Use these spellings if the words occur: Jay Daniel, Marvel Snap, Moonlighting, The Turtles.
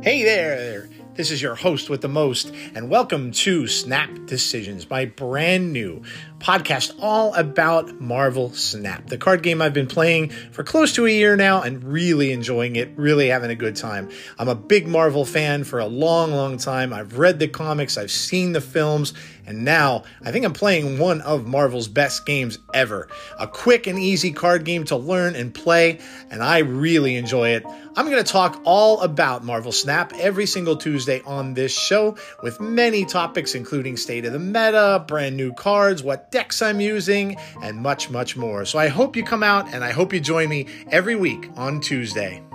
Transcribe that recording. Hey there, this is your host with the most, and welcome to Snap Decisions, my brand new podcast all about Marvel Snap, the card game I've been playing for close to a year now and really enjoying it, really having a good time. I'm a big Marvel fan for a long, long time. I've read the comics, I've seen the films, and now I think I'm playing one of Marvel's best games ever. A quick and easy card game to learn and play, and I really enjoy it. I'm going to talk all about Marvel Snap every single Tuesday on this show with many topics including state of the meta, brand new cards, what decks I'm using, and much, much more. So I hope you come out and I hope you join me every week on Tuesday.